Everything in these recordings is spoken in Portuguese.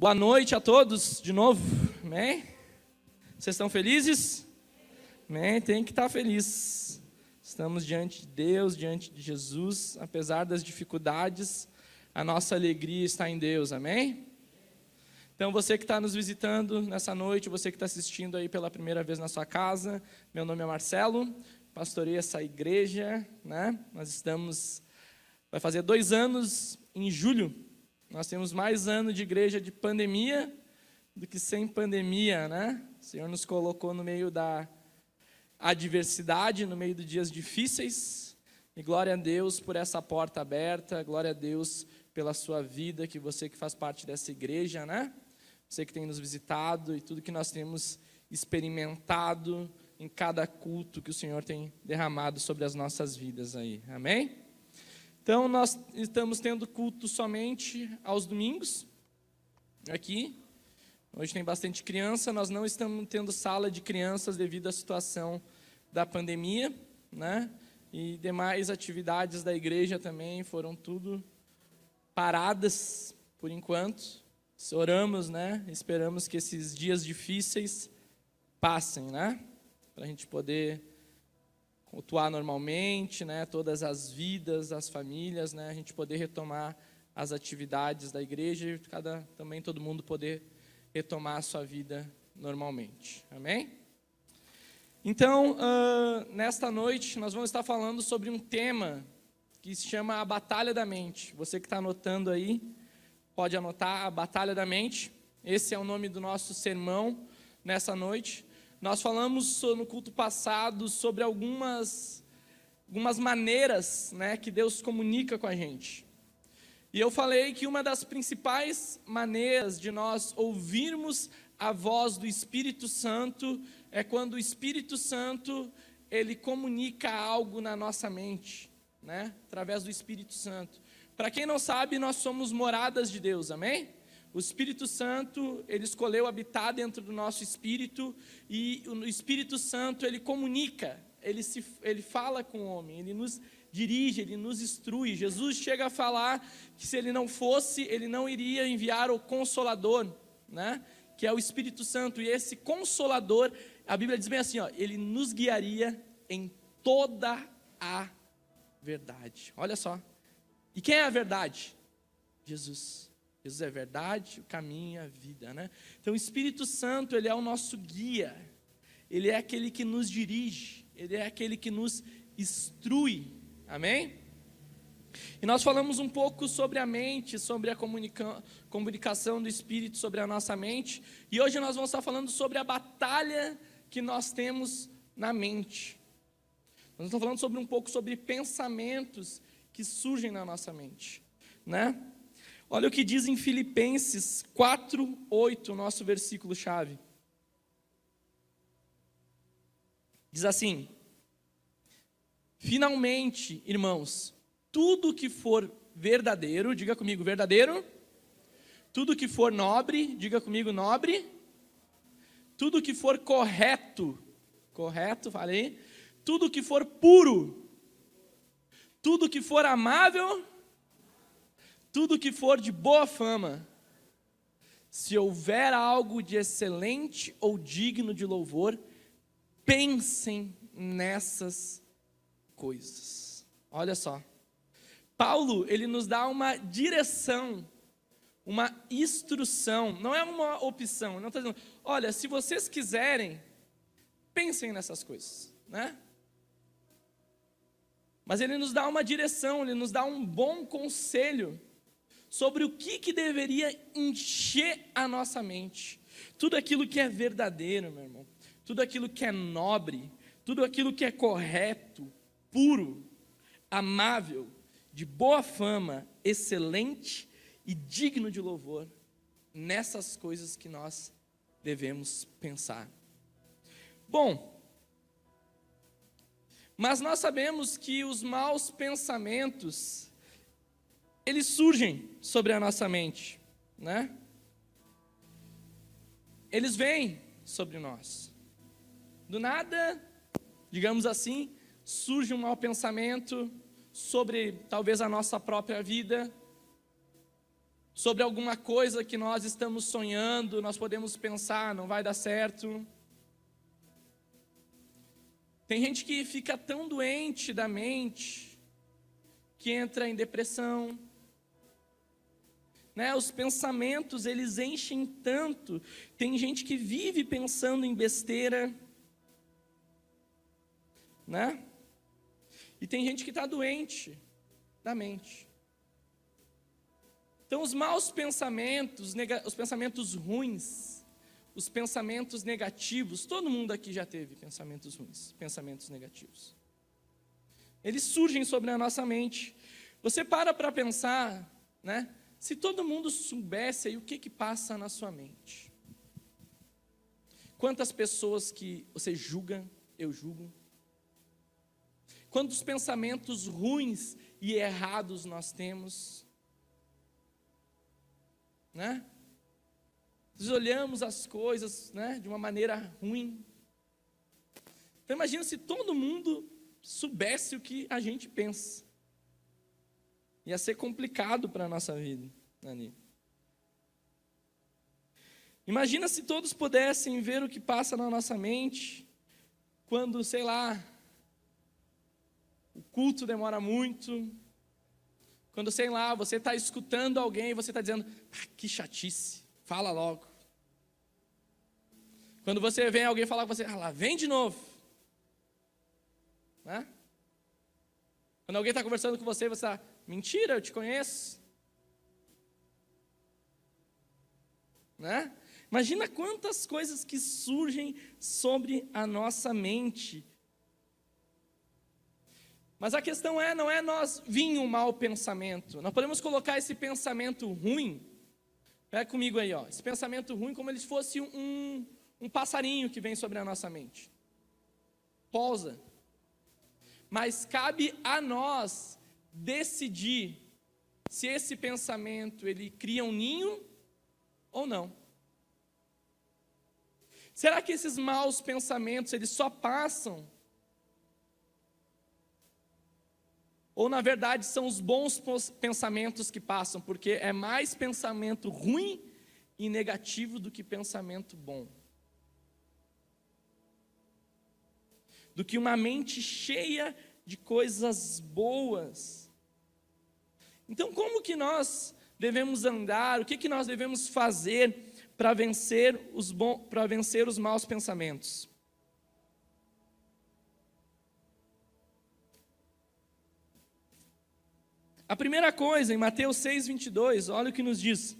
Boa noite a todos, de novo, amém? Vocês estão felizes? Amém? Tem que estar feliz. Estamos diante de Deus, diante de Jesus, apesar das dificuldades, a nossa alegria está em Deus, amém? Então você que está nos visitando nessa noite, você que está assistindo aí pela primeira vez na sua casa, meu nome é Marcelo, pastoreio essa igreja, né? Nós estamos, vai fazer 2 anos em julho. Nós temos mais ano de igreja de pandemia do que sem pandemia, né? O Senhor nos colocou no meio da adversidade, no meio dos dias difíceis. E glória a Deus por essa porta aberta, glória a Deus pela sua vida, que você que faz parte dessa igreja, né? Você que tem nos visitado e tudo que nós temos experimentado em cada culto que o Senhor tem derramado sobre as nossas vidas aí, amém? Então, nós estamos tendo culto somente aos domingos, aqui. Hoje tem bastante criança, nós não estamos tendo sala de crianças devido à situação da pandemia, né? E demais atividades da igreja também foram tudo paradas por enquanto. Oramos, né? Esperamos que esses dias difíceis passem, né? Para a gente poder cultuar normalmente, né, todas as vidas, as famílias, né, a gente poder retomar as atividades da igreja e também todo mundo poder retomar a sua vida normalmente, amém? Então, nesta noite, nós vamos estar falando sobre um tema que se chama a Batalha da Mente. Você que está anotando aí, pode anotar, a Batalha da Mente. Esse é o nome do nosso sermão nessa noite. Nós falamos no culto passado sobre algumas maneiras, né, que Deus comunica com a gente. E eu falei que uma das principais maneiras de nós ouvirmos a voz do Espírito Santo é quando o Espírito Santo, ele comunica algo na nossa mente, né, através do Espírito Santo. Para quem não sabe, nós somos moradas de Deus, amém? O Espírito Santo, ele escolheu habitar dentro do nosso espírito e o Espírito Santo, ele comunica, ele fala com o homem, ele nos dirige, ele nos instrui. Jesus chega a falar que se ele não fosse, ele não iria enviar o Consolador, né? Que é o Espírito Santo. E esse Consolador, a Bíblia diz bem assim, ó, ele nos guiaria em toda a verdade. Olha só. E quem é a verdade? Jesus. Jesus é verdade, o caminho, a vida, né? Então o Espírito Santo, ele é o nosso guia, ele é aquele que nos dirige, ele é aquele que nos instrui, amém? E nós falamos um pouco sobre a mente, sobre a comunicação do Espírito, sobre a nossa mente, e hoje nós vamos estar falando sobre a batalha que nós temos na mente. Nós estamos falando sobre um pouco sobre pensamentos que surgem na nossa mente, né? Olha o que diz em Filipenses 4:8, o nosso versículo-chave. Diz assim: finalmente, irmãos, tudo que for verdadeiro, diga comigo, verdadeiro. Tudo que for nobre, diga comigo, nobre. Tudo que for correto, correto, falei. Tudo que for puro. Tudo que for amável. Tudo que for de boa fama, se houver algo de excelente ou digno de louvor, pensem nessas coisas. Olha só, Paulo, ele nos dá uma direção, uma instrução, não é uma opção, não está dizendo, olha, se vocês quiserem, pensem nessas coisas, né? Mas ele nos dá uma direção, ele nos dá um bom conselho sobre o que deveria encher a nossa mente. Tudo aquilo que é verdadeiro, meu irmão, tudo aquilo que é nobre, tudo aquilo que é correto, puro, amável, de boa fama, excelente e digno de louvor, nessas coisas que nós devemos pensar. Bom, mas nós sabemos que os maus pensamentos, eles surgem sobre a nossa mente, né? Eles vêm sobre nós. Do nada, digamos assim, surge um mau pensamento sobre talvez a nossa própria vida, sobre alguma coisa que nós estamos sonhando, nós podemos pensar, não vai dar certo. Tem gente que fica tão doente da mente que entra em depressão. Né? Os pensamentos, eles enchem tanto. Tem gente que vive pensando em besteira. Né? E tem gente que está doente da mente. Então, os maus pensamentos, os pensamentos ruins, os pensamentos negativos, todo mundo aqui já teve pensamentos ruins, pensamentos negativos. Eles surgem sobre a nossa mente. Você para pensar, né? Se todo mundo soubesse aí o que passa na sua mente. Quantas pessoas que você julga, eu julgo. Quantos pensamentos ruins e errados nós temos, né? Nós olhamos as coisas, né, de uma maneira ruim. Então, imagina se todo mundo soubesse o que a gente pensa. Ia ser complicado para a nossa vida, Nani. Imagina se todos pudessem ver o que passa na nossa mente quando, sei lá, o culto demora muito. Quando, sei lá, você está escutando alguém e você está dizendo, ah, que chatice, fala logo. Quando você vem alguém falar com você, ah, lá vem de novo. Né? Quando alguém está conversando com você, você está, mentira, eu te conheço. Né? Imagina quantas coisas que surgem sobre a nossa mente. Mas a questão é, não é nós vir um mau pensamento. Nós podemos colocar esse pensamento ruim, pega comigo aí, ó, esse pensamento ruim como ele fosse um passarinho que vem sobre a nossa mente. Pousa. Mas cabe a nós decidir se esse pensamento, ele cria um ninho ou não. Será que esses maus pensamentos, eles só passam? Ou, na verdade, são os bons pensamentos que passam, porque é mais pensamento ruim e negativo do que pensamento bom. Do que uma mente cheia de coisas boas. Então, como que nós devemos andar? O que nós devemos fazer para vencer os maus pensamentos? A primeira coisa, em Mateus 6, 22, olha o que nos diz.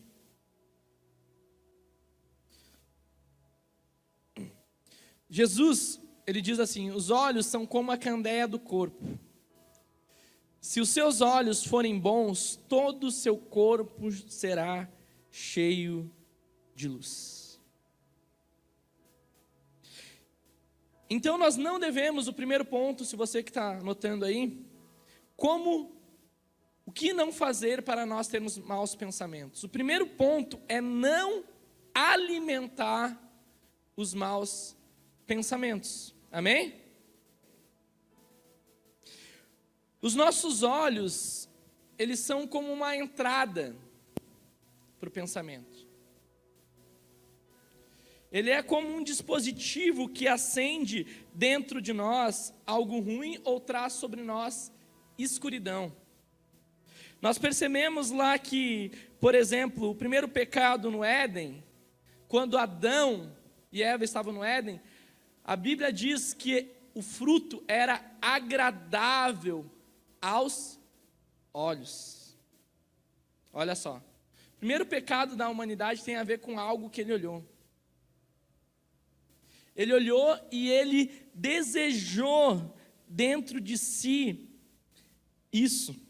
Jesus, ele diz assim, os olhos são como a candeia do corpo. Se os seus olhos forem bons, todo o seu corpo será cheio de luz. Então, nós não devemos, o primeiro ponto, se você que está anotando aí, o que não fazer para nós termos maus pensamentos? O primeiro ponto é não alimentar os maus pensamentos. Amém? Os nossos olhos, eles são como uma entrada para o pensamento. Ele é como um dispositivo que acende dentro de nós algo ruim ou traz sobre nós escuridão. Nós percebemos lá que, por exemplo, o primeiro pecado no Éden, quando Adão e Eva estavam no Éden, a Bíblia diz que o fruto era agradável aos olhos. Olha só, o primeiro pecado da humanidade tem a ver com algo que ele olhou. Ele olhou e ele desejou dentro de si isso.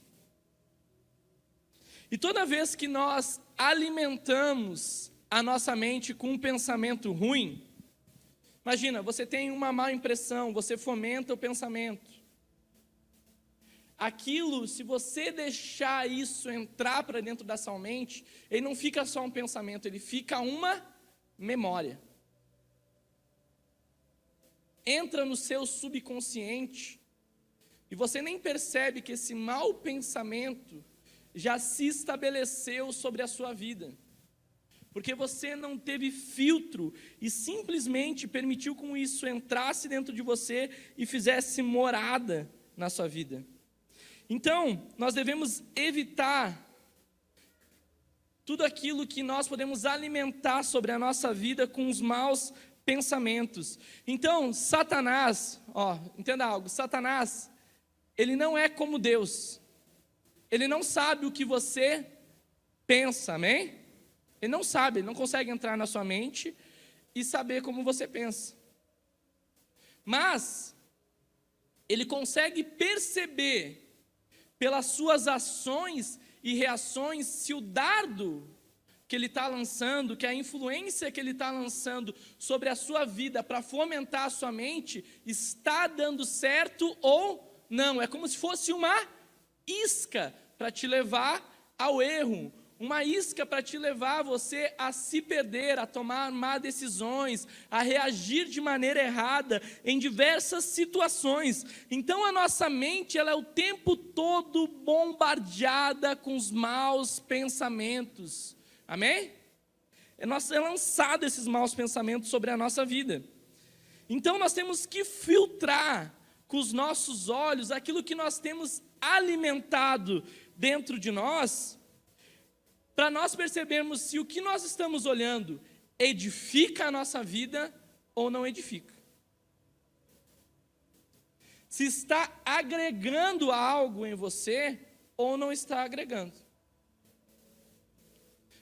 E toda vez que nós alimentamos a nossa mente com um pensamento ruim, imagina, você tem uma má impressão, você fomenta o pensamento. Aquilo, se você deixar isso entrar para dentro da sua mente, ele não fica só um pensamento, ele fica uma memória. Entra no seu subconsciente e você nem percebe que esse mau pensamento já se estabeleceu sobre a sua vida, porque você não teve filtro e simplesmente permitiu que isso entrasse dentro de você e fizesse morada na sua vida. Então, nós devemos evitar tudo aquilo que nós podemos alimentar sobre a nossa vida com os maus pensamentos. Então, Satanás, entenda algo, Satanás, ele não é como Deus. Ele não sabe o que você pensa, amém? Ele não sabe, ele não consegue entrar na sua mente e saber como você pensa. Mas ele consegue perceber pelas suas ações e reações se o dardo que ele está lançando, que a influência que ele está lançando sobre a sua vida para fomentar a sua mente está dando certo ou não. É como se fosse uma isca para te levar ao erro. Uma isca para te levar você a se perder, a tomar má decisões, a reagir de maneira errada em diversas situações. Então a nossa mente, ela é o tempo todo bombardeada com os maus pensamentos. Amém? É lançado esses maus pensamentos sobre a nossa vida. Então nós temos que filtrar com os nossos olhos aquilo que nós temos alimentado dentro de nós, para nós percebermos se o que nós estamos olhando edifica a nossa vida ou não edifica. Se está agregando algo em você ou não está agregando.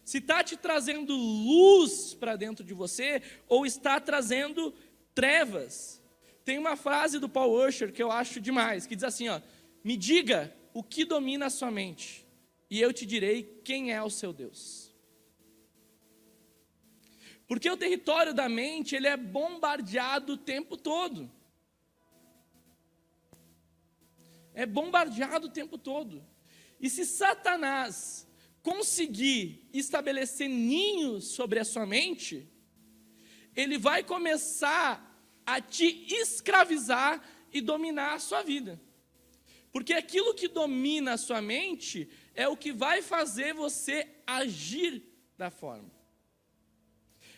Se está te trazendo luz para dentro de você ou está trazendo trevas. Tem uma frase do Paul Washer que eu acho demais, que diz assim, me diga o que domina a sua mente, e eu te direi quem é o seu Deus. Porque o território da mente, ele é bombardeado o tempo todo. É bombardeado o tempo todo. E se Satanás conseguir estabelecer ninhos sobre a sua mente, ele vai começar a te escravizar e dominar a sua vida. Porque aquilo que domina a sua mente é o que vai fazer você agir da forma.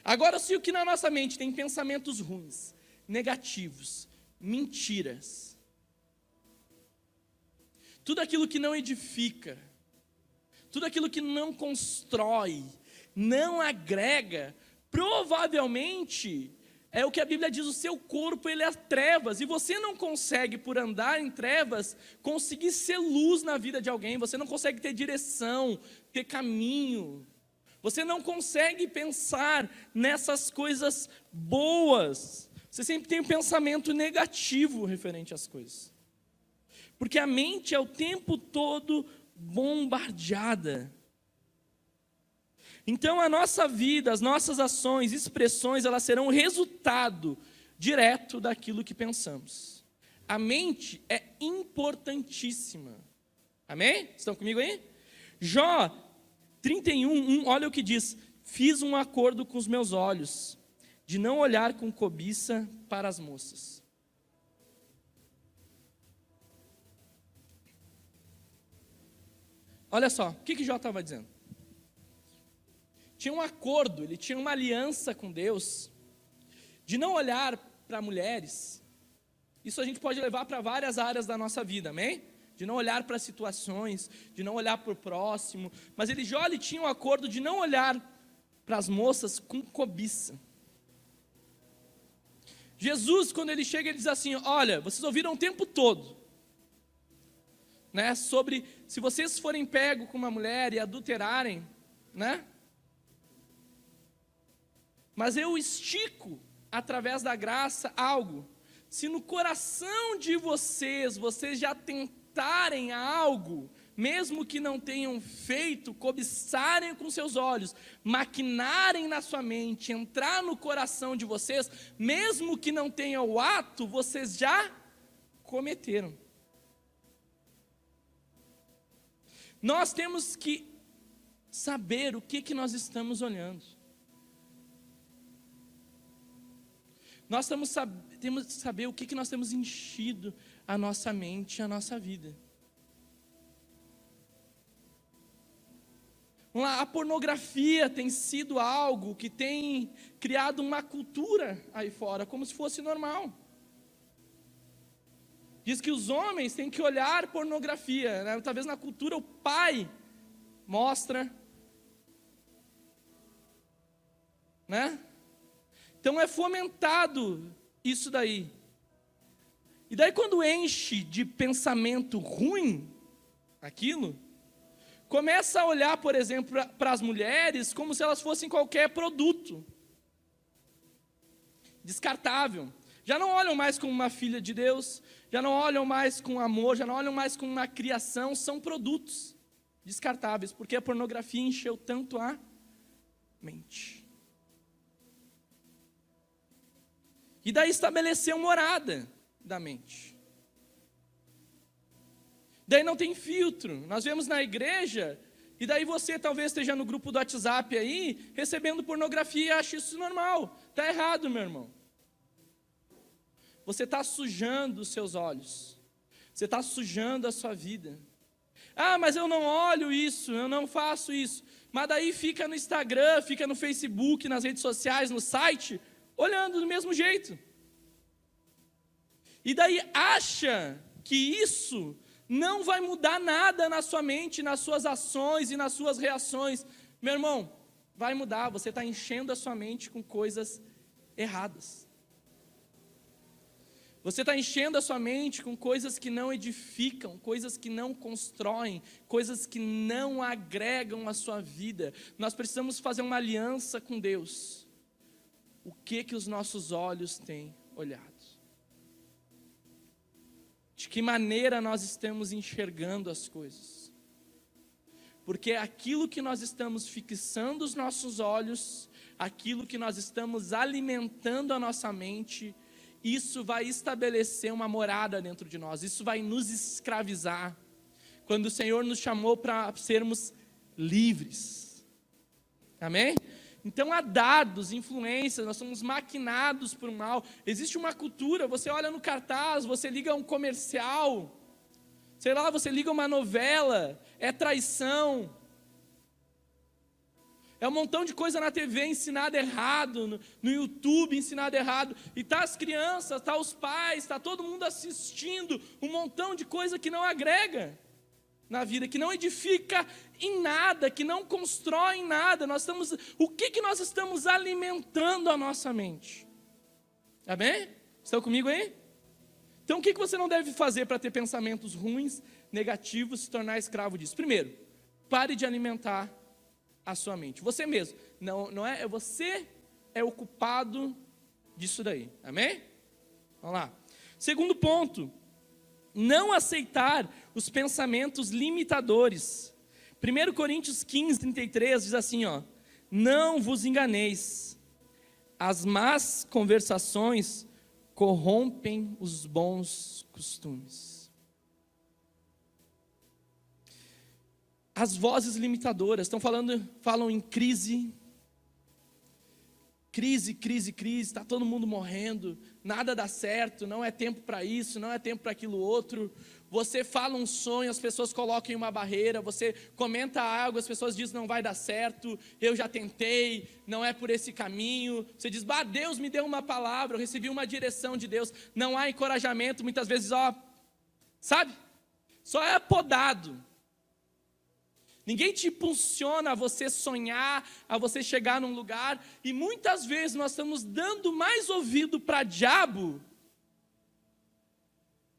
Agora, se o que na nossa mente tem pensamentos ruins, negativos, mentiras, tudo aquilo que não edifica, tudo aquilo que não constrói, não agrega, provavelmente é o que a Bíblia diz, o seu corpo, ele é trevas, e você não consegue, por andar em trevas, conseguir ser luz na vida de alguém, você não consegue ter direção, ter caminho, você não consegue pensar nessas coisas boas, você sempre tem um pensamento negativo referente às coisas, porque a mente é o tempo todo bombardeada. Então, a nossa vida, as nossas ações, expressões, elas serão resultado direto daquilo que pensamos. A mente é importantíssima. Amém? Estão comigo aí? Jó 31:1, olha o que diz. Fiz um acordo com os meus olhos, de não olhar com cobiça para as moças. Olha só, o que Jó estava dizendo? Tinha um acordo, ele tinha uma aliança com Deus, de não olhar para mulheres. Isso a gente pode levar para várias áreas da nossa vida, amém? De não olhar para situações, de não olhar para o próximo. Mas Jó tinha um acordo de não olhar para as moças com cobiça. Jesus, quando ele chega, ele diz assim, olha, vocês ouviram o tempo todo, né, sobre se vocês forem pegos com uma mulher e adulterarem, né? Mas eu estico, através da graça, algo. Se no coração de vocês, vocês já tentarem algo, mesmo que não tenham feito, cobiçarem com seus olhos, maquinarem na sua mente, entrar no coração de vocês, mesmo que não tenham o ato, vocês já cometeram. Nós temos que saber o que nós estamos olhando. Nós temos que saber o que nós temos enchido a nossa mente e a nossa vida. A pornografia tem sido algo que tem criado uma cultura aí fora, como se fosse normal. Diz que os homens têm que olhar pornografia, né? Talvez na cultura o pai mostra, né? Então é fomentado isso daí. E daí quando enche de pensamento ruim aquilo, começa a olhar, por exemplo, para as mulheres como se elas fossem qualquer produto descartável. Já não olham mais como uma filha de Deus, já não olham mais com amor, já não olham mais como uma criação, são produtos descartáveis, porque a pornografia encheu tanto a mente. E daí estabeleceu morada da mente. Daí não tem filtro. Nós vemos na igreja, e daí você talvez esteja no grupo do WhatsApp aí, recebendo pornografia e acha isso normal. Está errado, meu irmão. Você está sujando os seus olhos. Você está sujando a sua vida. Ah, mas eu não olho isso, eu não faço isso. Mas daí fica no Instagram, fica no Facebook, nas redes sociais, no site, olhando do mesmo jeito. E daí acha que isso não vai mudar nada na sua mente, nas suas ações e nas suas reações. Meu irmão, vai mudar, você está enchendo a sua mente com coisas erradas. Você está enchendo a sua mente com coisas que não edificam, coisas que não constroem, coisas que não agregam à sua vida. Nós precisamos fazer uma aliança com Deus. O que que os nossos olhos têm olhado? De que maneira nós estamos enxergando as coisas? Porque aquilo que nós estamos fixando os nossos olhos, aquilo que nós estamos alimentando a nossa mente, isso vai estabelecer uma morada dentro de nós, isso vai nos escravizar. Quando o Senhor nos chamou para sermos livres. Amém? Então há dados, influências, nós somos maquinados por mal. Existe uma cultura, você olha no cartaz, você liga um comercial, sei lá, você liga uma novela, é traição. É um montão de coisa na TV ensinada errado, no YouTube ensinado errado. E tá as crianças, tá os pais, tá todo mundo assistindo um montão de coisa que não agrega na vida, que não edifica em nada, que não constrói em nada. O que nós estamos alimentando a nossa mente? Tá bem? Estão comigo aí? Então, o que você não deve fazer para ter pensamentos ruins, negativos, se tornar escravo disso? Primeiro, pare de alimentar a sua mente. Você mesmo. Você é o culpado disso daí. Amém? Vamos lá. Segundo ponto. Não aceitar os pensamentos limitadores. 1 Coríntios 15, 33 diz assim, ó: não vos enganeis, as más conversações corrompem os bons costumes. As vozes limitadoras, falam em crise. Crise, crise, crise, está todo mundo morrendo, nada dá certo, não é tempo para isso, não é tempo para aquilo outro. Você fala um sonho, as pessoas colocam uma barreira, você comenta algo, as pessoas dizem não vai dar certo, eu já tentei, não é por esse caminho. Você diz, Deus me deu uma palavra, eu recebi uma direção de Deus, não há encorajamento, muitas vezes, sabe? Só é podado. Ninguém te impulsiona a você sonhar, a você chegar num lugar. E muitas vezes nós estamos dando mais ouvido para diabo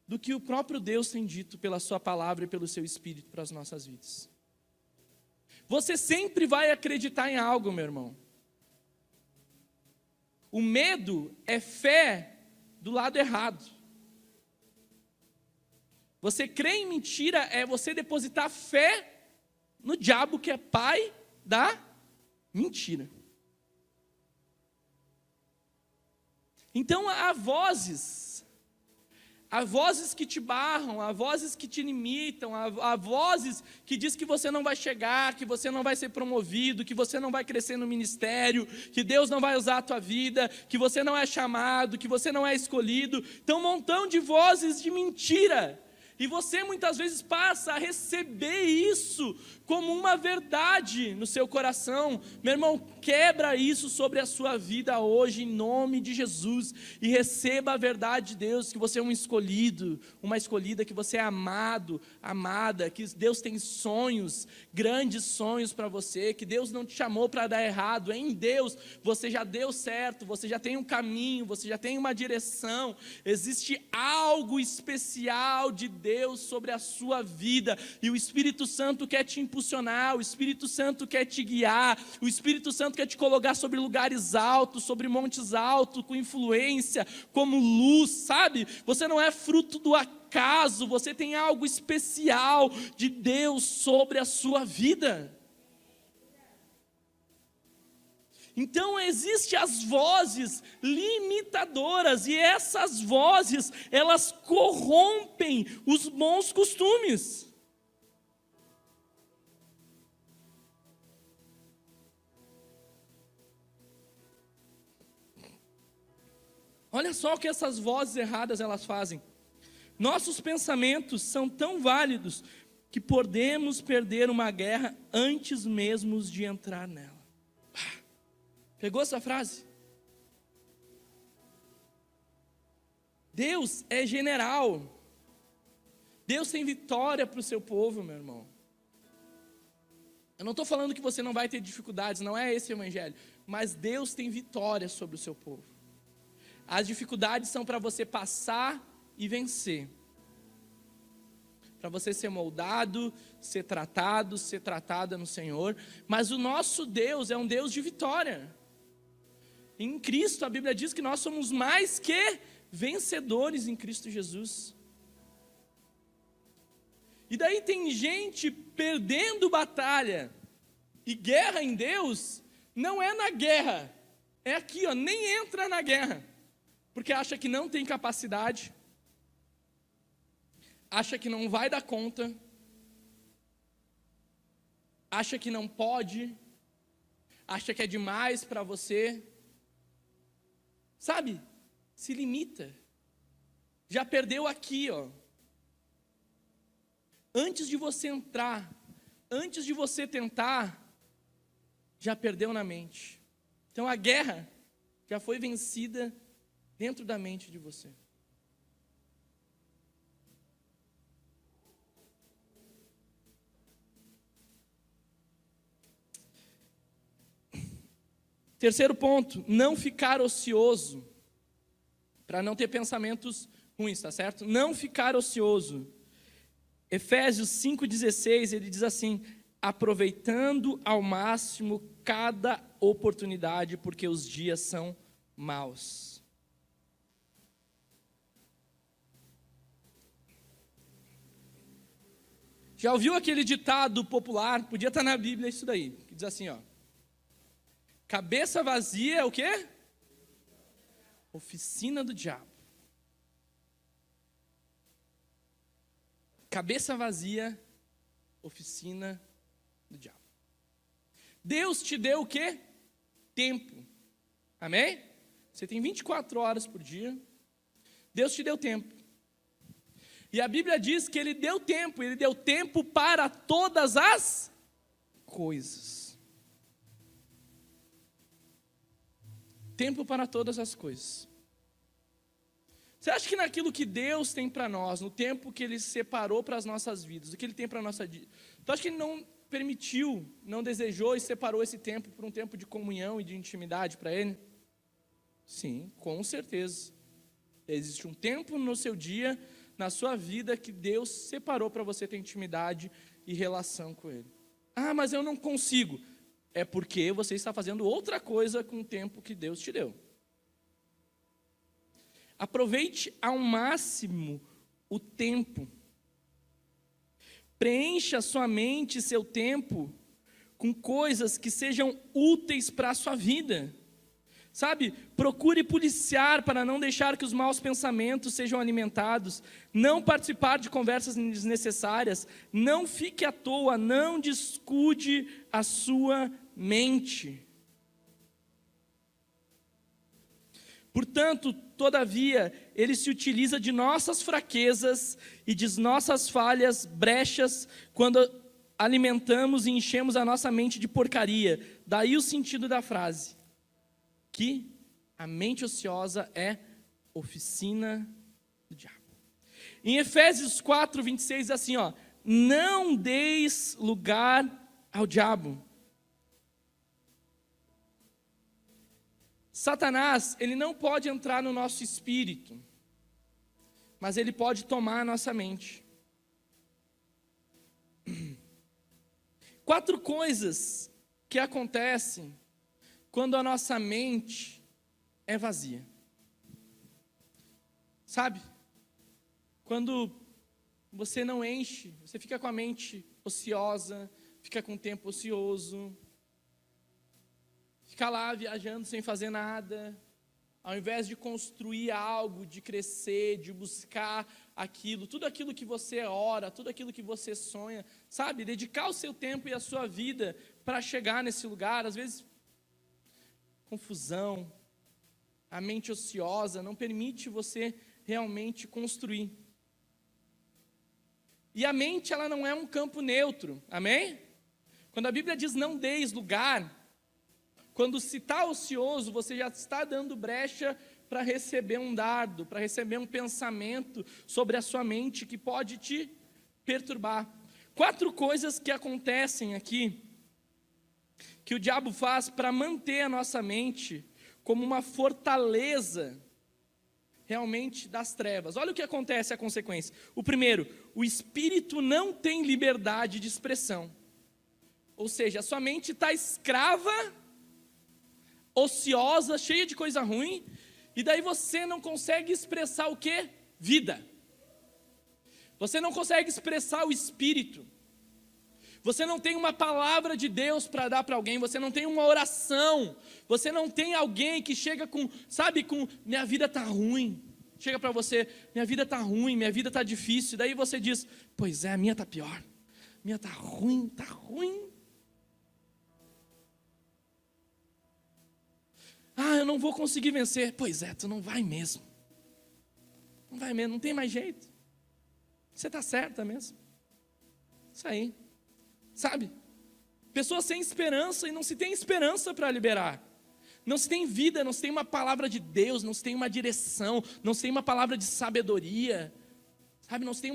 do que o próprio Deus tem dito pela sua palavra e pelo seu espírito para as nossas vidas. Você sempre vai acreditar em algo, meu irmão. O medo é fé do lado errado. Você crê em mentira é você depositar fé no diabo, que é pai da mentira. Então há vozes que te barram, há vozes que te limitam, há vozes que diz que você não vai chegar, que você não vai ser promovido, que você não vai crescer no ministério, que Deus não vai usar a tua vida, que você não é chamado, que você não é escolhido. Então um montão de vozes de mentira E você muitas vezes passa a receber isso como uma verdade no seu coração. Meu irmão, quebra isso sobre a sua vida hoje, em nome de Jesus. E receba a verdade de Deus, que você é um escolhido, uma escolhida, que você é amado, amada, que Deus tem sonhos, grandes sonhos para você, que Deus não te chamou para dar errado. Em Deus você já deu certo, você já tem um caminho, você já tem uma direção. Existe algo especial de Deus sobre a sua vida, e o Espírito Santo quer te impulsionar, o Espírito Santo quer te guiar, o Espírito Santo quer te colocar sobre lugares altos, sobre montes altos, com influência, como luz, sabe? Você não é fruto do acaso, você tem algo especial de Deus sobre a sua vida. Então existem as vozes limitadoras, e essas vozes, elas corrompem os bons costumes. Olha só o que essas vozes erradas elas fazem. Nossos pensamentos são tão válidos que podemos perder uma guerra antes mesmo de entrar nela. Pegou essa frase? Deus é general. Deus tem vitória para o seu povo, meu irmão. Eu não estou falando que você não vai ter dificuldades, não é esse o evangelho. Mas Deus tem vitória sobre o seu povo. As dificuldades são para você passar e vencer. Para você ser moldado, ser tratada no Senhor. Mas o nosso Deus é um Deus de vitória. Em Cristo, a Bíblia diz que nós somos mais que vencedores em Cristo Jesus. E daí tem gente perdendo batalha e guerra em Deus, não é na guerra, é aqui, ó, nem entra na guerra, porque acha que não tem capacidade, acha que não vai dar conta, acha que não pode, acha que é demais para você. Sabe? Se limita. Já perdeu aqui, ó. Antes de você entrar, antes de você tentar, já perdeu na mente. Então a guerra já foi vencida dentro da mente de você. Terceiro ponto, não ficar ocioso, para não ter pensamentos ruins, tá certo? Não ficar ocioso. Efésios 5,16, ele diz assim: aproveitando ao máximo cada oportunidade, porque os dias são maus. Já ouviu aquele ditado popular? Podia estar na Bíblia isso daí, que diz assim, ó: cabeça vazia é o quê? Oficina do diabo. Cabeça vazia, oficina do diabo. Deus te deu o quê? Tempo. Amém? Você tem 24 horas por dia. Deus te deu tempo. E a Bíblia diz que ele deu tempo para todas as coisas. Tempo para todas as coisas. Você acha que naquilo que Deus tem para nós, no tempo que Ele separou para as nossas vidas, o que Ele tem para a nossa vida, então acho que Ele não permitiu, não desejou e separou esse tempo para um tempo de comunhão e de intimidade para Ele? Sim, com certeza. Existe um tempo no seu dia, na sua vida, que Deus separou para você ter intimidade e relação com Ele. Ah, mas eu não consigo. É porque você está fazendo outra coisa com o tempo que Deus te deu. Aproveite ao máximo o tempo. Preencha sua mente e seu tempo com coisas que sejam úteis para a sua vida. Sabe? Procure policiar para não deixar que os maus pensamentos sejam alimentados. Não participar de conversas desnecessárias. Não fique à toa, não descuide a sua mente. Portanto, todavia, ele se utiliza de nossas fraquezas e de nossas falhas, brechas, quando alimentamos e enchemos a nossa mente de porcaria. Daí o sentido da frase, que a mente ociosa é oficina do diabo. Em Efésios 4, 26, diz assim, ó, não deis lugar ao diabo. Satanás, ele não pode entrar no nosso espírito, mas ele pode tomar a nossa mente. Quatro coisas que acontecem quando a nossa mente é vazia. Sabe? Quando você não enche, você fica com a mente ociosa, fica com o tempo ocioso, fica lá viajando sem fazer nada, ao invés de construir algo, de crescer, de buscar aquilo, tudo aquilo que você ora, tudo aquilo que você sonha, sabe? Dedicar o seu tempo e a sua vida para chegar nesse lugar, às vezes, confusão, a mente ociosa não permite você realmente construir. E a mente, ela não é um campo neutro, amém? Quando a Bíblia diz não deis lugar, quando se está ocioso, você já está dando brecha para receber um dardo, para receber um pensamento sobre a sua mente que pode te perturbar. Quatro coisas que acontecem aqui, que o diabo faz para manter a nossa mente como uma fortaleza realmente das trevas. Olha o que acontece, a consequência. O primeiro, o espírito não tem liberdade de expressão. Ou seja, a sua mente está escrava, ociosa, cheia de coisa ruim, e daí você não consegue expressar o quê? Vida. Você não consegue expressar o espírito. Você não tem uma palavra de Deus para dar para alguém, você não tem uma oração, você não tem alguém que chega com, sabe, com minha vida está ruim, chega para você, minha vida está ruim, minha vida está difícil, daí você diz, pois é, a minha está pior, minha está ruim, está ruim. Ah, eu não vou conseguir vencer, pois é, tu não vai mesmo, não vai mesmo, não tem mais jeito, você está certa mesmo, isso aí. Sabe? Pessoas sem esperança e não se tem esperança para liberar. Não se tem vida, não se tem uma palavra de Deus, não se tem uma direção, não se tem uma palavra de sabedoria. Sabe? Não se tem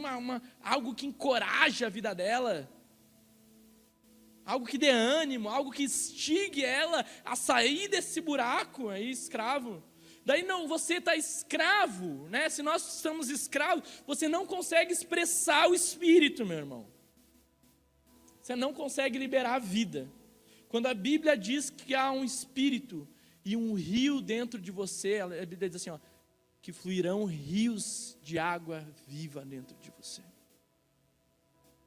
algo que encoraje a vida dela. Algo que dê ânimo, algo que instigue ela a sair desse buraco aí, escravo. Daí não, você está escravo, né? Se nós estamos escravos, você não consegue expressar o espírito, meu irmão. Você não consegue liberar a vida. Quando a Bíblia diz que há um espírito e um rio dentro de você, a Bíblia diz assim, ó, que fluirão rios de água viva dentro de você.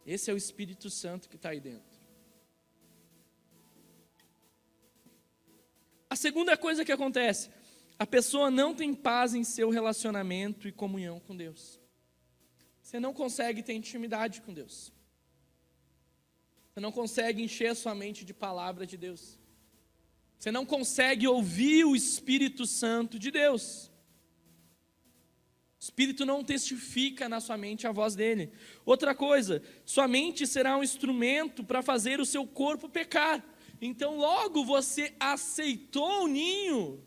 Esse é o Espírito Santo que está aí dentro. A segunda coisa que acontece, a pessoa não tem paz em seu relacionamento e comunhão com Deus. Você não consegue ter intimidade com Deus. Você não consegue encher a sua mente de palavra de Deus. Você não consegue ouvir o Espírito Santo de Deus. O Espírito não testifica na sua mente a voz dele. Outra coisa, sua mente será um instrumento para fazer o seu corpo pecar. Então logo você aceitou o ninho,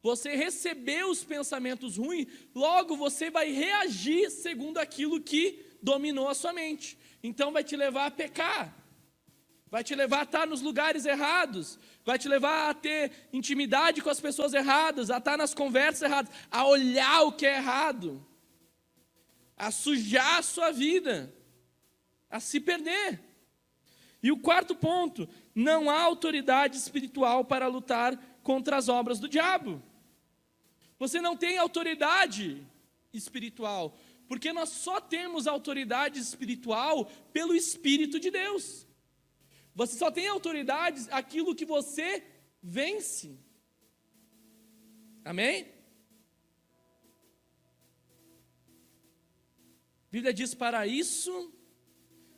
você recebeu os pensamentos ruins, logo você vai reagir segundo aquilo que dominou a sua mente. Então vai te levar a pecar. Vai te levar a estar nos lugares errados, vai te levar a ter intimidade com as pessoas erradas, a estar nas conversas erradas, a olhar o que é errado, a sujar a sua vida, a se perder. E o quarto ponto, não há autoridade espiritual para lutar contra as obras do diabo. Você não tem autoridade espiritual, porque nós só temos autoridade espiritual pelo Espírito de Deus. Você só tem autoridade aquilo que você vence. Amém? A Bíblia diz, para isso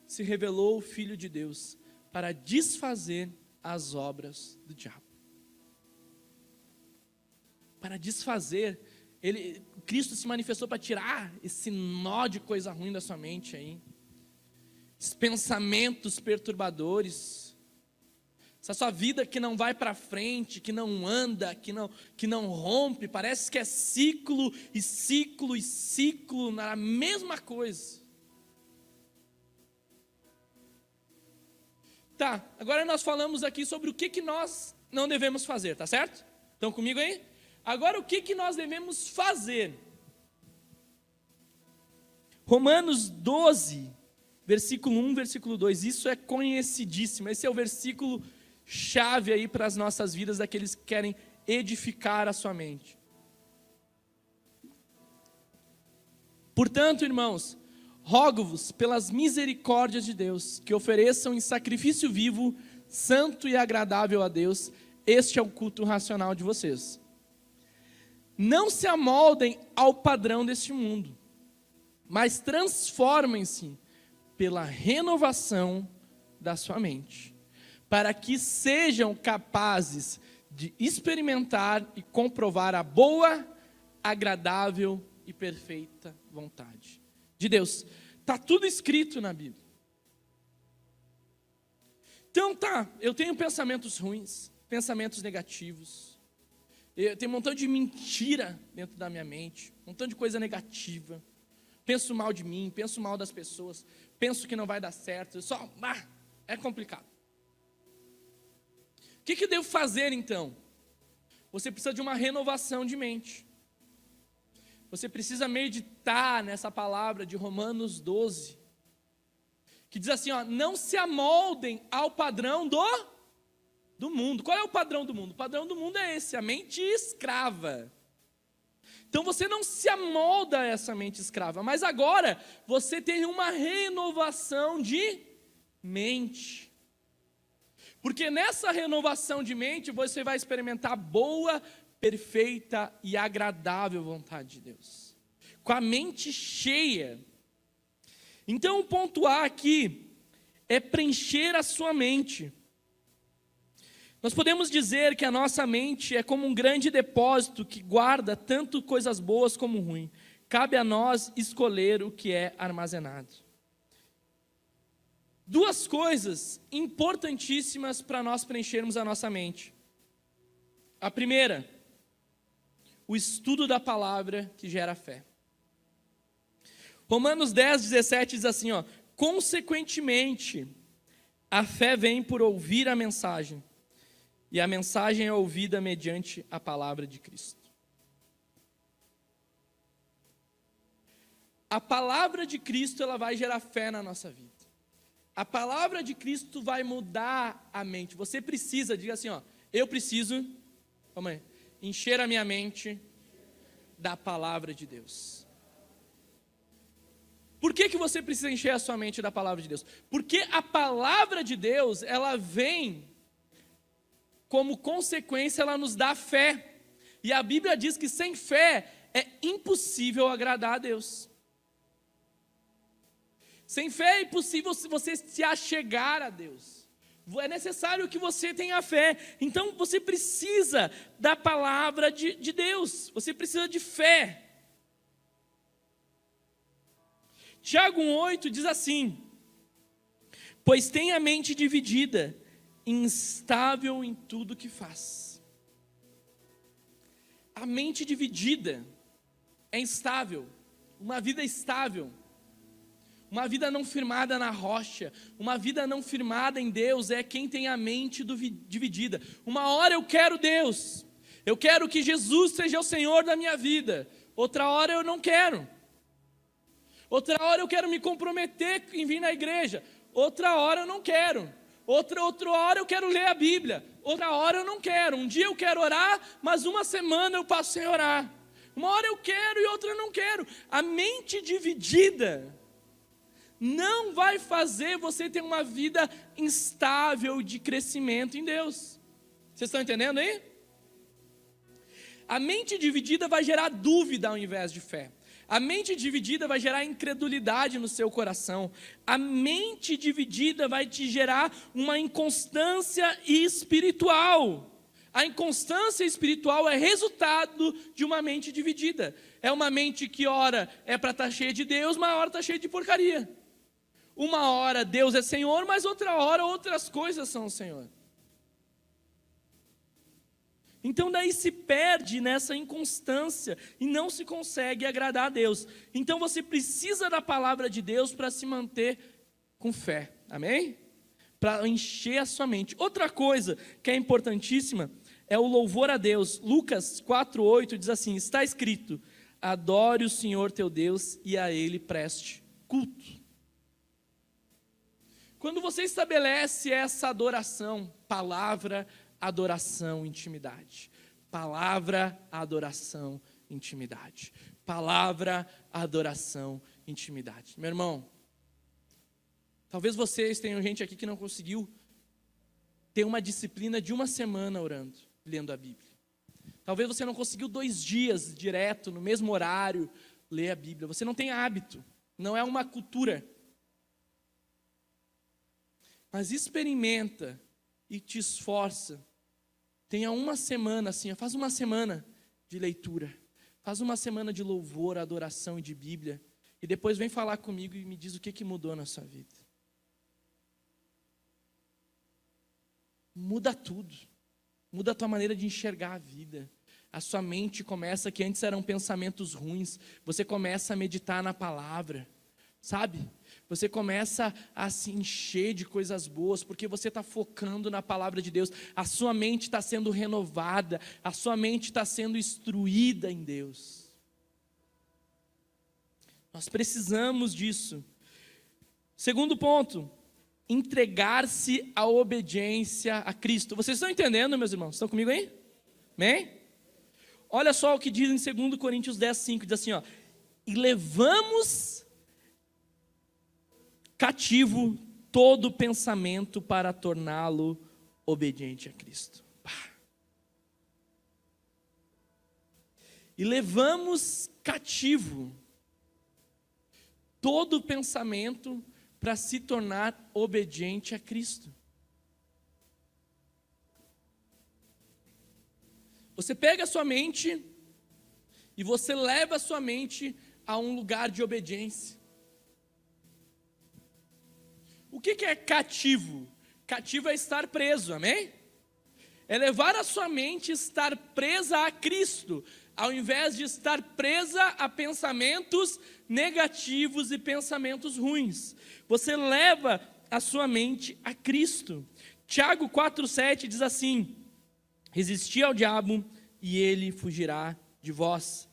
se revelou o Filho de Deus, para desfazer as obras do diabo. para desfazer. Cristo se manifestou para tirar esse nó de coisa ruim da sua mente aí. Esses pensamentos perturbadores. Essa sua vida que não vai para frente, que não anda, que não rompe. Parece que é ciclo e ciclo e ciclo na mesma coisa. Tá, agora nós falamos aqui sobre o que nós não devemos fazer, tá certo? Estão comigo aí? Agora, o que nós devemos fazer? Romanos 12, versículo 1, versículo 2. Isso é conhecidíssimo. Esse é o versículo chave aí para as nossas vidas, daqueles que querem edificar a sua mente. Portanto, irmãos, rogo-vos pelas misericórdias de Deus, que ofereçam em sacrifício vivo, santo e agradável a Deus. Este é o culto racional de vocês. Não se amoldem ao padrão deste mundo, mas transformem-se pela renovação da sua mente, para que sejam capazes de experimentar e comprovar a boa, agradável e perfeita vontade de Deus. Está tudo escrito na Bíblia. Então tá, eu tenho pensamentos ruins, pensamentos negativos. Tem um montão de mentira dentro da minha mente, um montão de coisa negativa. Penso mal de mim, penso mal das pessoas, penso que não vai dar certo, é complicado. O que eu devo fazer então? Você precisa de uma renovação de mente. Você precisa meditar nessa palavra de Romanos 12, que diz assim, ó, não se amoldem ao padrão do mundo. Qual é o padrão do mundo? O padrão do mundo é esse, a mente escrava. Então você não se amolda a essa mente escrava, mas agora você tem uma renovação de mente. Porque nessa renovação de mente você vai experimentar a boa, perfeita e agradável vontade de Deus. Com a mente cheia. Então o ponto A aqui é preencher a sua mente. Nós podemos dizer que a nossa mente é como um grande depósito que guarda tanto coisas boas como ruins. Cabe a nós escolher o que é armazenado. Duas coisas importantíssimas para nós preenchermos a nossa mente. A primeira, o estudo da palavra que gera fé. Romanos 10, 17 diz assim, ó, consequentemente, a fé vem por ouvir a mensagem. E a mensagem é ouvida mediante a palavra de Cristo. A palavra de Cristo, ela vai gerar fé na nossa vida. A palavra de Cristo vai mudar a mente. Você precisa, diga assim, ó, eu preciso, vamos aí, encher a minha mente da palavra de Deus. Por que você precisa encher a sua mente da palavra de Deus? Porque a palavra de Deus, ela vem... Como consequência, ela nos dá fé. E a Bíblia diz que sem fé é impossível agradar a Deus. Sem fé é impossível você se achegar a Deus. É necessário que você tenha fé. Então, você precisa da palavra de Deus. Você precisa de fé. Tiago 1,8 diz assim, pois tem a mente dividida... instável em tudo que faz. A mente dividida é instável. Uma vida estável, uma vida não firmada na rocha, uma vida não firmada em Deus é quem tem a mente dividida. Uma hora eu quero Deus, eu quero que Jesus seja o Senhor da minha vida. Outra hora eu não quero. Outra hora eu quero me comprometer em vir na igreja. Outra hora eu não quero. Outra hora eu quero ler a Bíblia, outra hora eu não quero. Um dia eu quero orar, mas uma semana eu passo sem orar. Uma hora eu quero e outra eu não quero. A mente dividida não vai fazer você ter uma vida instável de crescimento em Deus. Vocês estão entendendo aí? A mente dividida vai gerar dúvida ao invés de fé. A mente dividida vai gerar incredulidade no seu coração. A mente dividida vai te gerar uma inconstância espiritual. A inconstância espiritual é resultado de uma mente dividida. É uma mente que ora é para estar cheia de Deus, mas ora está cheia de porcaria. Uma hora Deus é Senhor, mas outra hora outras coisas são o Senhor. Então daí se perde nessa inconstância e não se consegue agradar a Deus. Então você precisa da palavra de Deus para se manter com fé, amém? Para encher a sua mente. Outra coisa que é importantíssima é o louvor a Deus. Lucas 4:8 diz assim, está escrito, adore o Senhor teu Deus e a Ele preste culto. Quando você estabelece essa adoração, palavra, adoração, intimidade. Palavra, adoração, intimidade. Palavra, adoração, intimidade. Meu irmão, talvez vocês tenham gente aqui que não conseguiu ter uma disciplina de uma semana orando, lendo a Bíblia. Talvez você não conseguiu 2 dias direto, no mesmo horário, ler a Bíblia. Você não tem hábito, não é uma cultura. Mas experimenta e te esforça. Tenha uma semana assim, faz uma semana de leitura. Faz uma semana de louvor, adoração e de Bíblia. E depois vem falar comigo e me diz o que mudou na sua vida. Muda tudo. Muda a tua maneira de enxergar a vida. A sua mente começa, que antes eram pensamentos ruins, você começa a meditar na palavra. Sabe? Você começa a se encher de coisas boas, porque você está focando na palavra de Deus. A sua mente está sendo renovada, a sua mente está sendo instruída em Deus. Nós precisamos disso. Segundo ponto, entregar-se à obediência a Cristo. Vocês estão entendendo, meus irmãos? Estão comigo aí? Amém? Olha só o que diz em 2 Coríntios 10:5, diz assim, ó, e levamos cativo todo pensamento para torná-lo obediente a Cristo. Pá. E levamos cativo todo pensamento para se tornar obediente a Cristo. Você pega a sua mente e você leva a sua mente a um lugar de obediência. O que é cativo? Cativo é estar preso, amém? É levar a sua mente a estar presa a Cristo, ao invés de estar presa a pensamentos negativos e pensamentos ruins. Você leva a sua mente a Cristo. Tiago 4:7 diz assim, resisti ao diabo e ele fugirá de vós.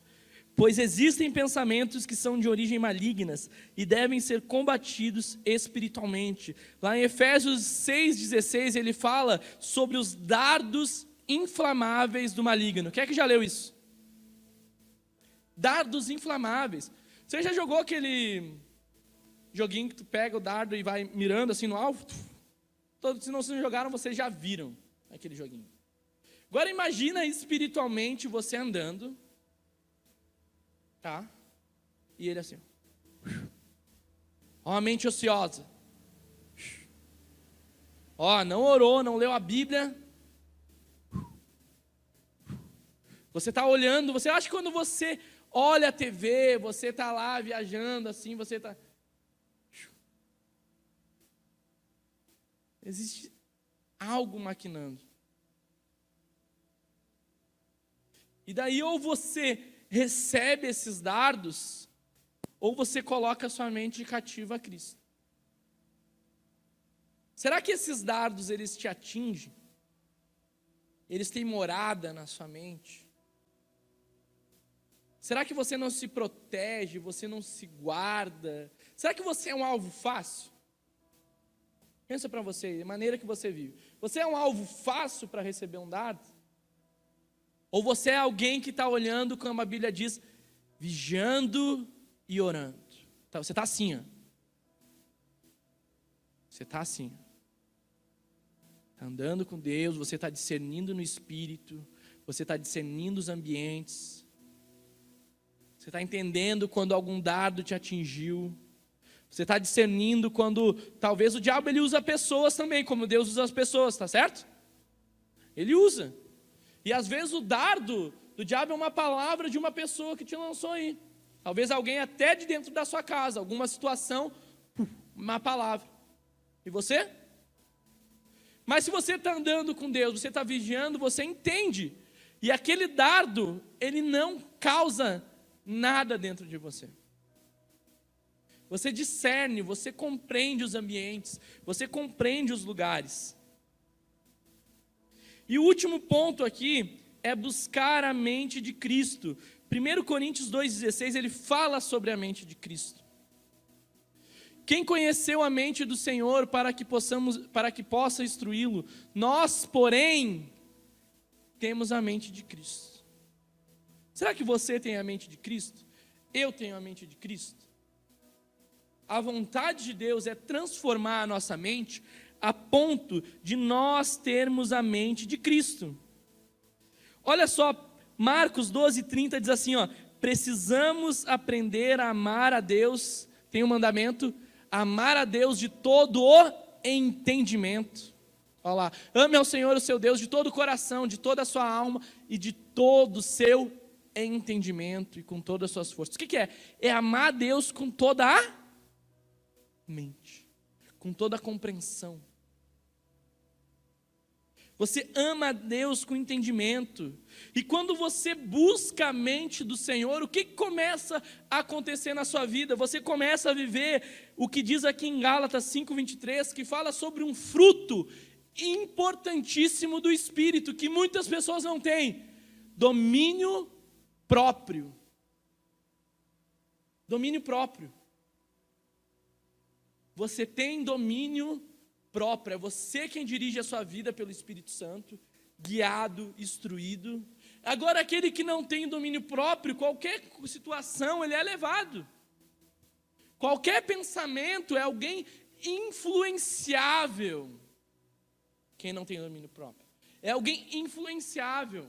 Pois existem pensamentos que são de origem malignas e devem ser combatidos espiritualmente. Lá em Efésios 6:16 ele fala sobre os dardos inflamáveis do maligno. Quem é que já leu isso? Dardos inflamáveis. Você já jogou aquele joguinho que tu pega o dardo e vai mirando assim no alvo? Todos, se não jogaram, vocês já viram aquele joguinho. Agora imagina espiritualmente você andando, tá? E ele assim, ó, a mente ociosa, ó, não orou, não leu a Bíblia. Você está olhando, você acha que quando você olha a TV, você está lá viajando assim, você está... Existe algo maquinando. E daí ou você recebe esses dardos, ou você coloca a sua mente cativa a Cristo. Será que esses dardos, eles te atingem? Eles têm morada na sua mente? Será que você não se protege, você não se guarda? Será que você é um alvo fácil? Pensa para você, da maneira que você vive. Você é um alvo fácil para receber um dardo? Ou você é alguém que está olhando, como a Bíblia diz, vigiando e orando. Então, você está assim, ó. Você está assim, ó. Está andando com Deus, você está discernindo no Espírito, você está discernindo os ambientes. Você está entendendo quando algum dardo te atingiu. Você está discernindo quando, talvez o diabo ele usa pessoas também, como Deus usa as pessoas, tá certo? Ele usa. E às vezes o dardo do diabo é uma palavra de uma pessoa que te lançou aí. Talvez alguém até de dentro da sua casa, alguma situação, uma palavra. E você? Mas se você está andando com Deus, você está vigiando, você entende. E aquele dardo, ele não causa nada dentro de você. Você discerne, você compreende os ambientes, você compreende os lugares. E o último ponto aqui é buscar a mente de Cristo. 1 Coríntios 2,16, ele fala sobre a mente de Cristo. Quem conheceu a mente do Senhor para que possa instruí-lo? Nós, porém, temos a mente de Cristo. Será que você tem a mente de Cristo? Eu tenho a mente de Cristo. A vontade de Deus é transformar a nossa mente a ponto de nós termos a mente de Cristo. Olha só, Marcos 12:30 diz assim, ó, precisamos aprender a amar a Deus, tem um mandamento, amar a Deus de todo o entendimento. Olha lá, ame ao Senhor o seu Deus de todo o coração, de toda a sua alma e de todo o seu entendimento e com todas as suas forças. O que é? É amar a Deus com toda a mente, com toda a compreensão. Você ama a Deus com entendimento. E quando você busca a mente do Senhor, o que começa a acontecer na sua vida? Você começa a viver o que diz aqui em Gálatas 5:23, que fala sobre um fruto importantíssimo do Espírito, que muitas pessoas não têm. Domínio próprio. Domínio próprio. Você tem domínio próprio, é você quem dirige a sua vida pelo Espírito Santo, guiado, instruído. Agora, aquele que não tem domínio próprio, qualquer situação, ele é levado. Qualquer pensamento é alguém influenciável. Quem não tem domínio próprio é alguém influenciável.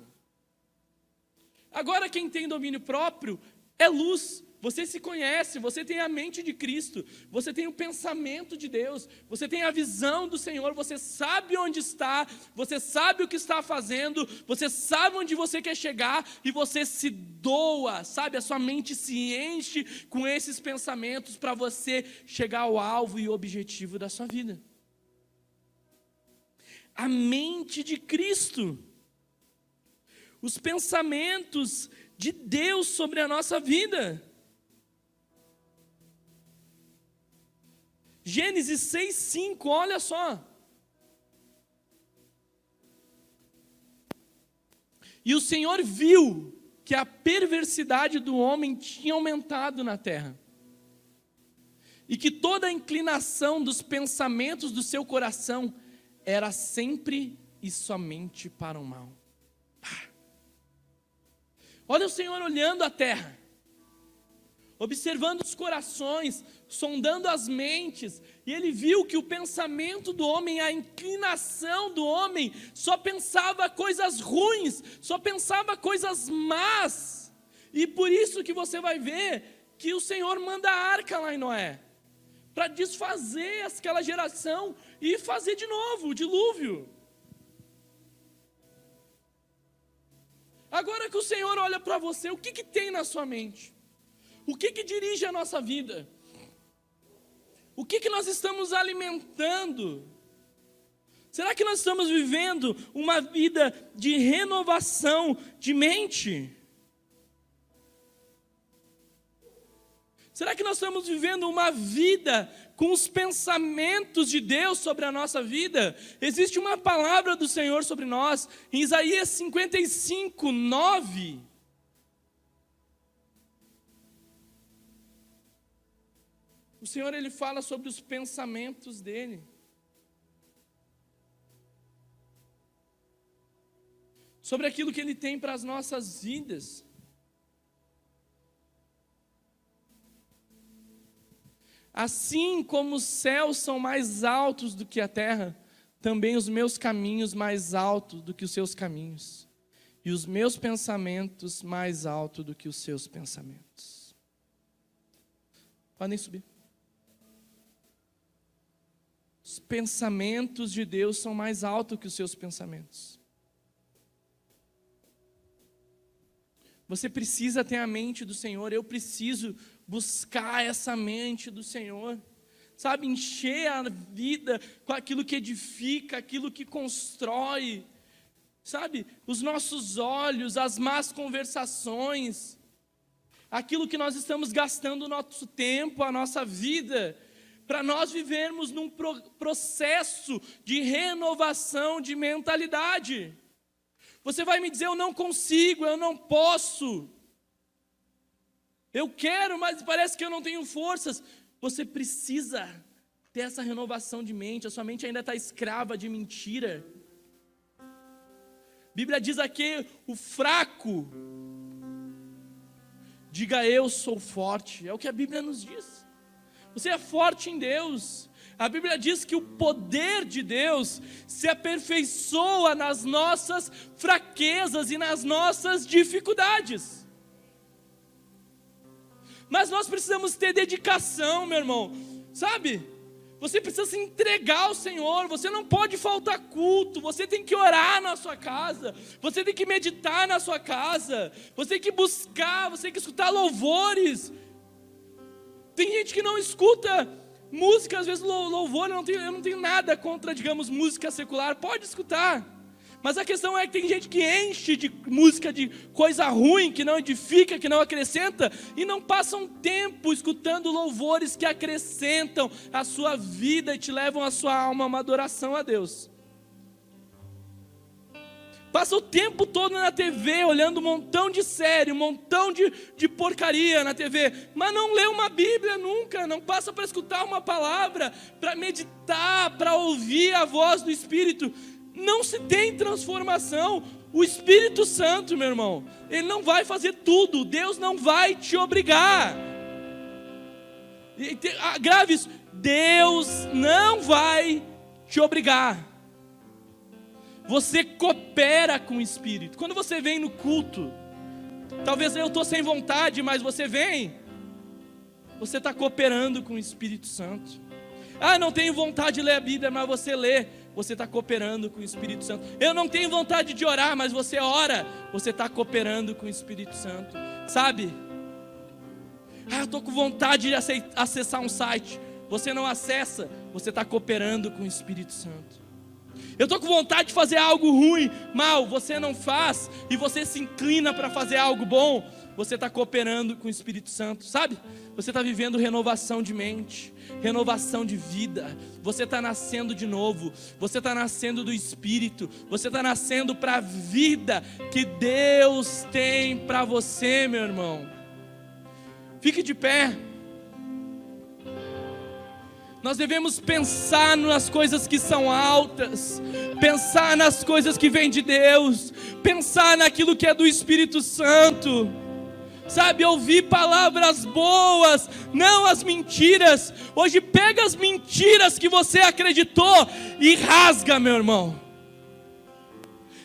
Agora, quem tem domínio próprio é luz. Você se conhece, você tem a mente de Cristo, você tem o pensamento de Deus, você tem a visão do Senhor, você sabe onde está, você sabe o que está fazendo, você sabe onde você quer chegar e você se doa, sabe? A sua mente se enche com esses pensamentos para você chegar ao alvo e objetivo da sua vida. A mente de Cristo, os pensamentos de Deus sobre a nossa vida. Gênesis 6:5, olha só. E o Senhor viu que a perversidade do homem tinha aumentado na terra, e que toda a inclinação dos pensamentos do seu coração era sempre e somente para o mal. Olha o Senhor olhando a terra, observando os corações, sondando as mentes, e ele viu que o pensamento do homem, a inclinação do homem, só pensava coisas ruins, só pensava coisas más, e por isso que você vai ver que o Senhor manda a arca lá em Noé, para desfazer aquela geração e fazer de novo o dilúvio. Agora que o Senhor olha para você, o que tem na sua mente? O que dirige a nossa vida? O que nós estamos alimentando? Será que nós estamos vivendo uma vida de renovação de mente? Será que nós estamos vivendo uma vida com os pensamentos de Deus sobre a nossa vida? Existe uma palavra do Senhor sobre nós, em Isaías 55:9. O Senhor, ele fala sobre os pensamentos dele. Sobre aquilo que ele tem para as nossas vidas. Assim como os céus são mais altos do que a terra, também os meus caminhos mais altos do que os seus caminhos, e os meus pensamentos mais altos do que os seus pensamentos. Podem subir. Os pensamentos de Deus são mais altos que os seus pensamentos. Você precisa ter a mente do Senhor. Eu preciso buscar essa mente do Senhor. Sabe, encher a vida com aquilo que edifica, aquilo que constrói. Sabe, os nossos olhos, as más conversações, aquilo que nós estamos gastando o nosso tempo, a nossa vida, para nós vivermos num processo de renovação de mentalidade. Você vai me dizer, eu não consigo, eu não posso. Eu quero, mas parece que eu não tenho forças. Você precisa ter essa renovação de mente. A sua mente ainda está escrava de mentira. A Bíblia diz aqui, o fraco, diga eu sou forte. É o que a Bíblia nos diz. Você é forte em Deus. A Bíblia diz que o poder de Deus se aperfeiçoa nas nossas fraquezas e nas nossas dificuldades. Mas nós precisamos ter dedicação, meu irmão. Sabe? Você precisa se entregar ao Senhor. Você não pode faltar culto. Você tem que orar na sua casa. Você tem que meditar na sua casa. Você tem que buscar. Você tem que escutar louvores. Tem gente que não escuta música, às vezes louvor, eu não tenho nada contra, digamos, música secular, pode escutar. Mas a questão é que tem gente que enche de música, de coisa ruim, que não edifica, que não acrescenta, e não passa um tempo escutando louvores que acrescentam a sua vida e te levam a sua alma a uma adoração a Deus. Passa o tempo todo na TV, olhando um montão de série, um montão de porcaria na TV. Mas não lê uma Bíblia nunca, não passa para escutar uma palavra, para meditar, para ouvir a voz do Espírito. Não se tem transformação. O Espírito Santo, meu irmão, ele não vai fazer tudo. Deus não vai te obrigar. Grave isso. Deus não vai te obrigar. Você coopera com o Espírito. Quando você vem no culto, talvez eu estou sem vontade, mas você vem, você está cooperando com o Espírito Santo. Ah, não tenho vontade de ler a Bíblia, mas você lê, você está cooperando com o Espírito Santo. Eu não tenho vontade de orar, mas você ora, você está cooperando com o Espírito Santo. Sabe? Ah, eu estou com vontade de acessar um site, você não acessa, você está cooperando com o Espírito Santo. Eu estou com vontade de fazer algo ruim, mal, você não faz e você se inclina para fazer algo bom, você está cooperando com o Espírito Santo, sabe? Você está vivendo renovação de mente, renovação de vida, você está nascendo de novo, você está nascendo do Espírito, você está nascendo para a vida que Deus tem para você, meu irmão. Fique de pé. Nós devemos pensar nas coisas que são altas, pensar nas coisas que vêm de Deus, pensar naquilo que é do Espírito Santo, sabe, ouvir palavras boas, não as mentiras. Hoje pega as mentiras que você acreditou e rasga, meu irmão.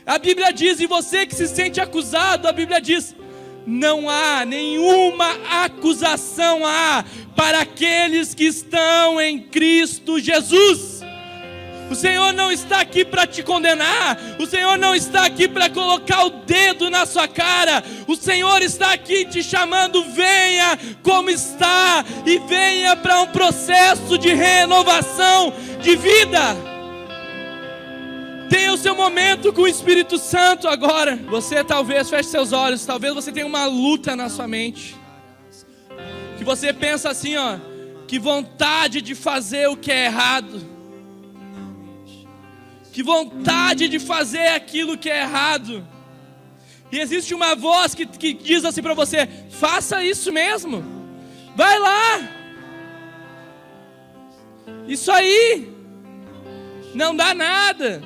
A Bíblia diz, e você que se sente acusado, a Bíblia diz, não há nenhuma acusação para aqueles que estão em Cristo Jesus. O Senhor não está aqui para te condenar. O Senhor não está aqui para colocar o dedo na sua cara. O Senhor está aqui te chamando, venha como está e venha para um processo de renovação de vida. Tenha o seu momento com o Espírito Santo agora. Você talvez, feche seus olhos, talvez você tenha uma luta na sua mente. Que você pensa assim, ó, que vontade de fazer o que é errado. Que vontade de fazer aquilo que é errado. E existe uma voz que diz assim para você, faça isso mesmo. Vai lá. Isso aí. Não dá nada.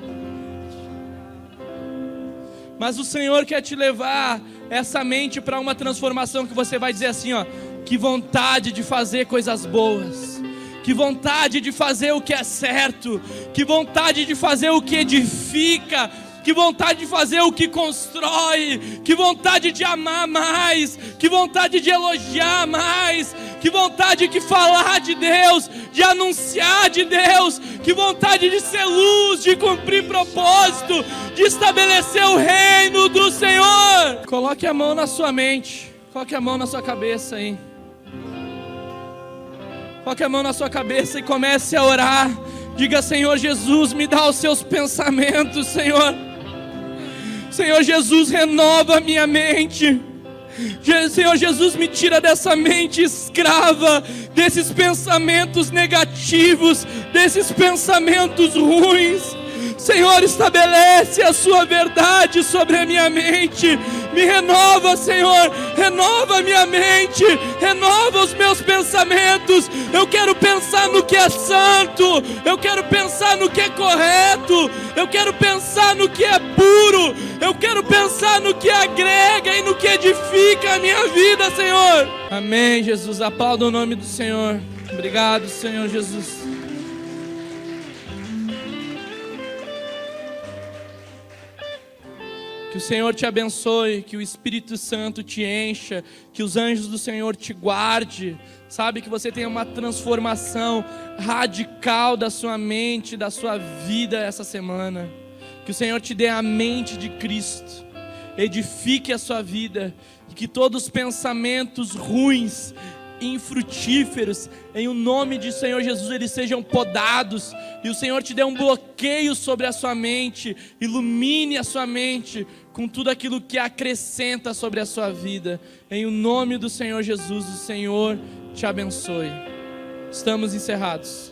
Mas o Senhor quer te levar essa mente para uma transformação que você vai dizer assim, ó, que vontade de fazer coisas boas, que vontade de fazer o que é certo, que vontade de fazer o que edifica, que vontade de fazer o que constrói, que vontade de amar mais, que vontade de elogiar mais, que vontade de falar de Deus, de anunciar de Deus, que vontade de ser luz, de cumprir propósito, de estabelecer o reino do Senhor. Coloque a mão na sua mente, coloque a mão na sua cabeça aí. Coloque a mão na sua cabeça e comece a orar. Diga: Senhor Jesus, me dá os seus pensamentos, Senhor. Senhor Jesus, renova a minha mente. Senhor Jesus, me tira dessa mente escrava, desses pensamentos negativos, desses pensamentos ruins. Senhor, estabelece a sua verdade sobre a minha mente. Me renova, Senhor, renova a minha mente, renova os meus pensamentos. Eu quero pensar no que é santo, eu quero pensar no que é correto, eu quero pensar no que é puro, eu quero pensar no que agrega e no que edifica a minha vida, Senhor. Amém, Jesus. Aplauda o nome do Senhor. Obrigado, Senhor Jesus. Que o Senhor te abençoe, que o Espírito Santo te encha, que os anjos do Senhor te guarde, sabe? Que você tenha uma transformação radical da sua mente, da sua vida essa semana. Que o Senhor te dê a mente de Cristo, edifique a sua vida, e que todos os pensamentos ruins, infrutíferos, em o nome de Senhor Jesus, eles sejam podados, e o Senhor te dê um bloqueio sobre a sua mente, ilumine a sua mente com tudo aquilo que acrescenta sobre a sua vida, em o nome do Senhor Jesus. O Senhor te abençoe. Estamos encerrados.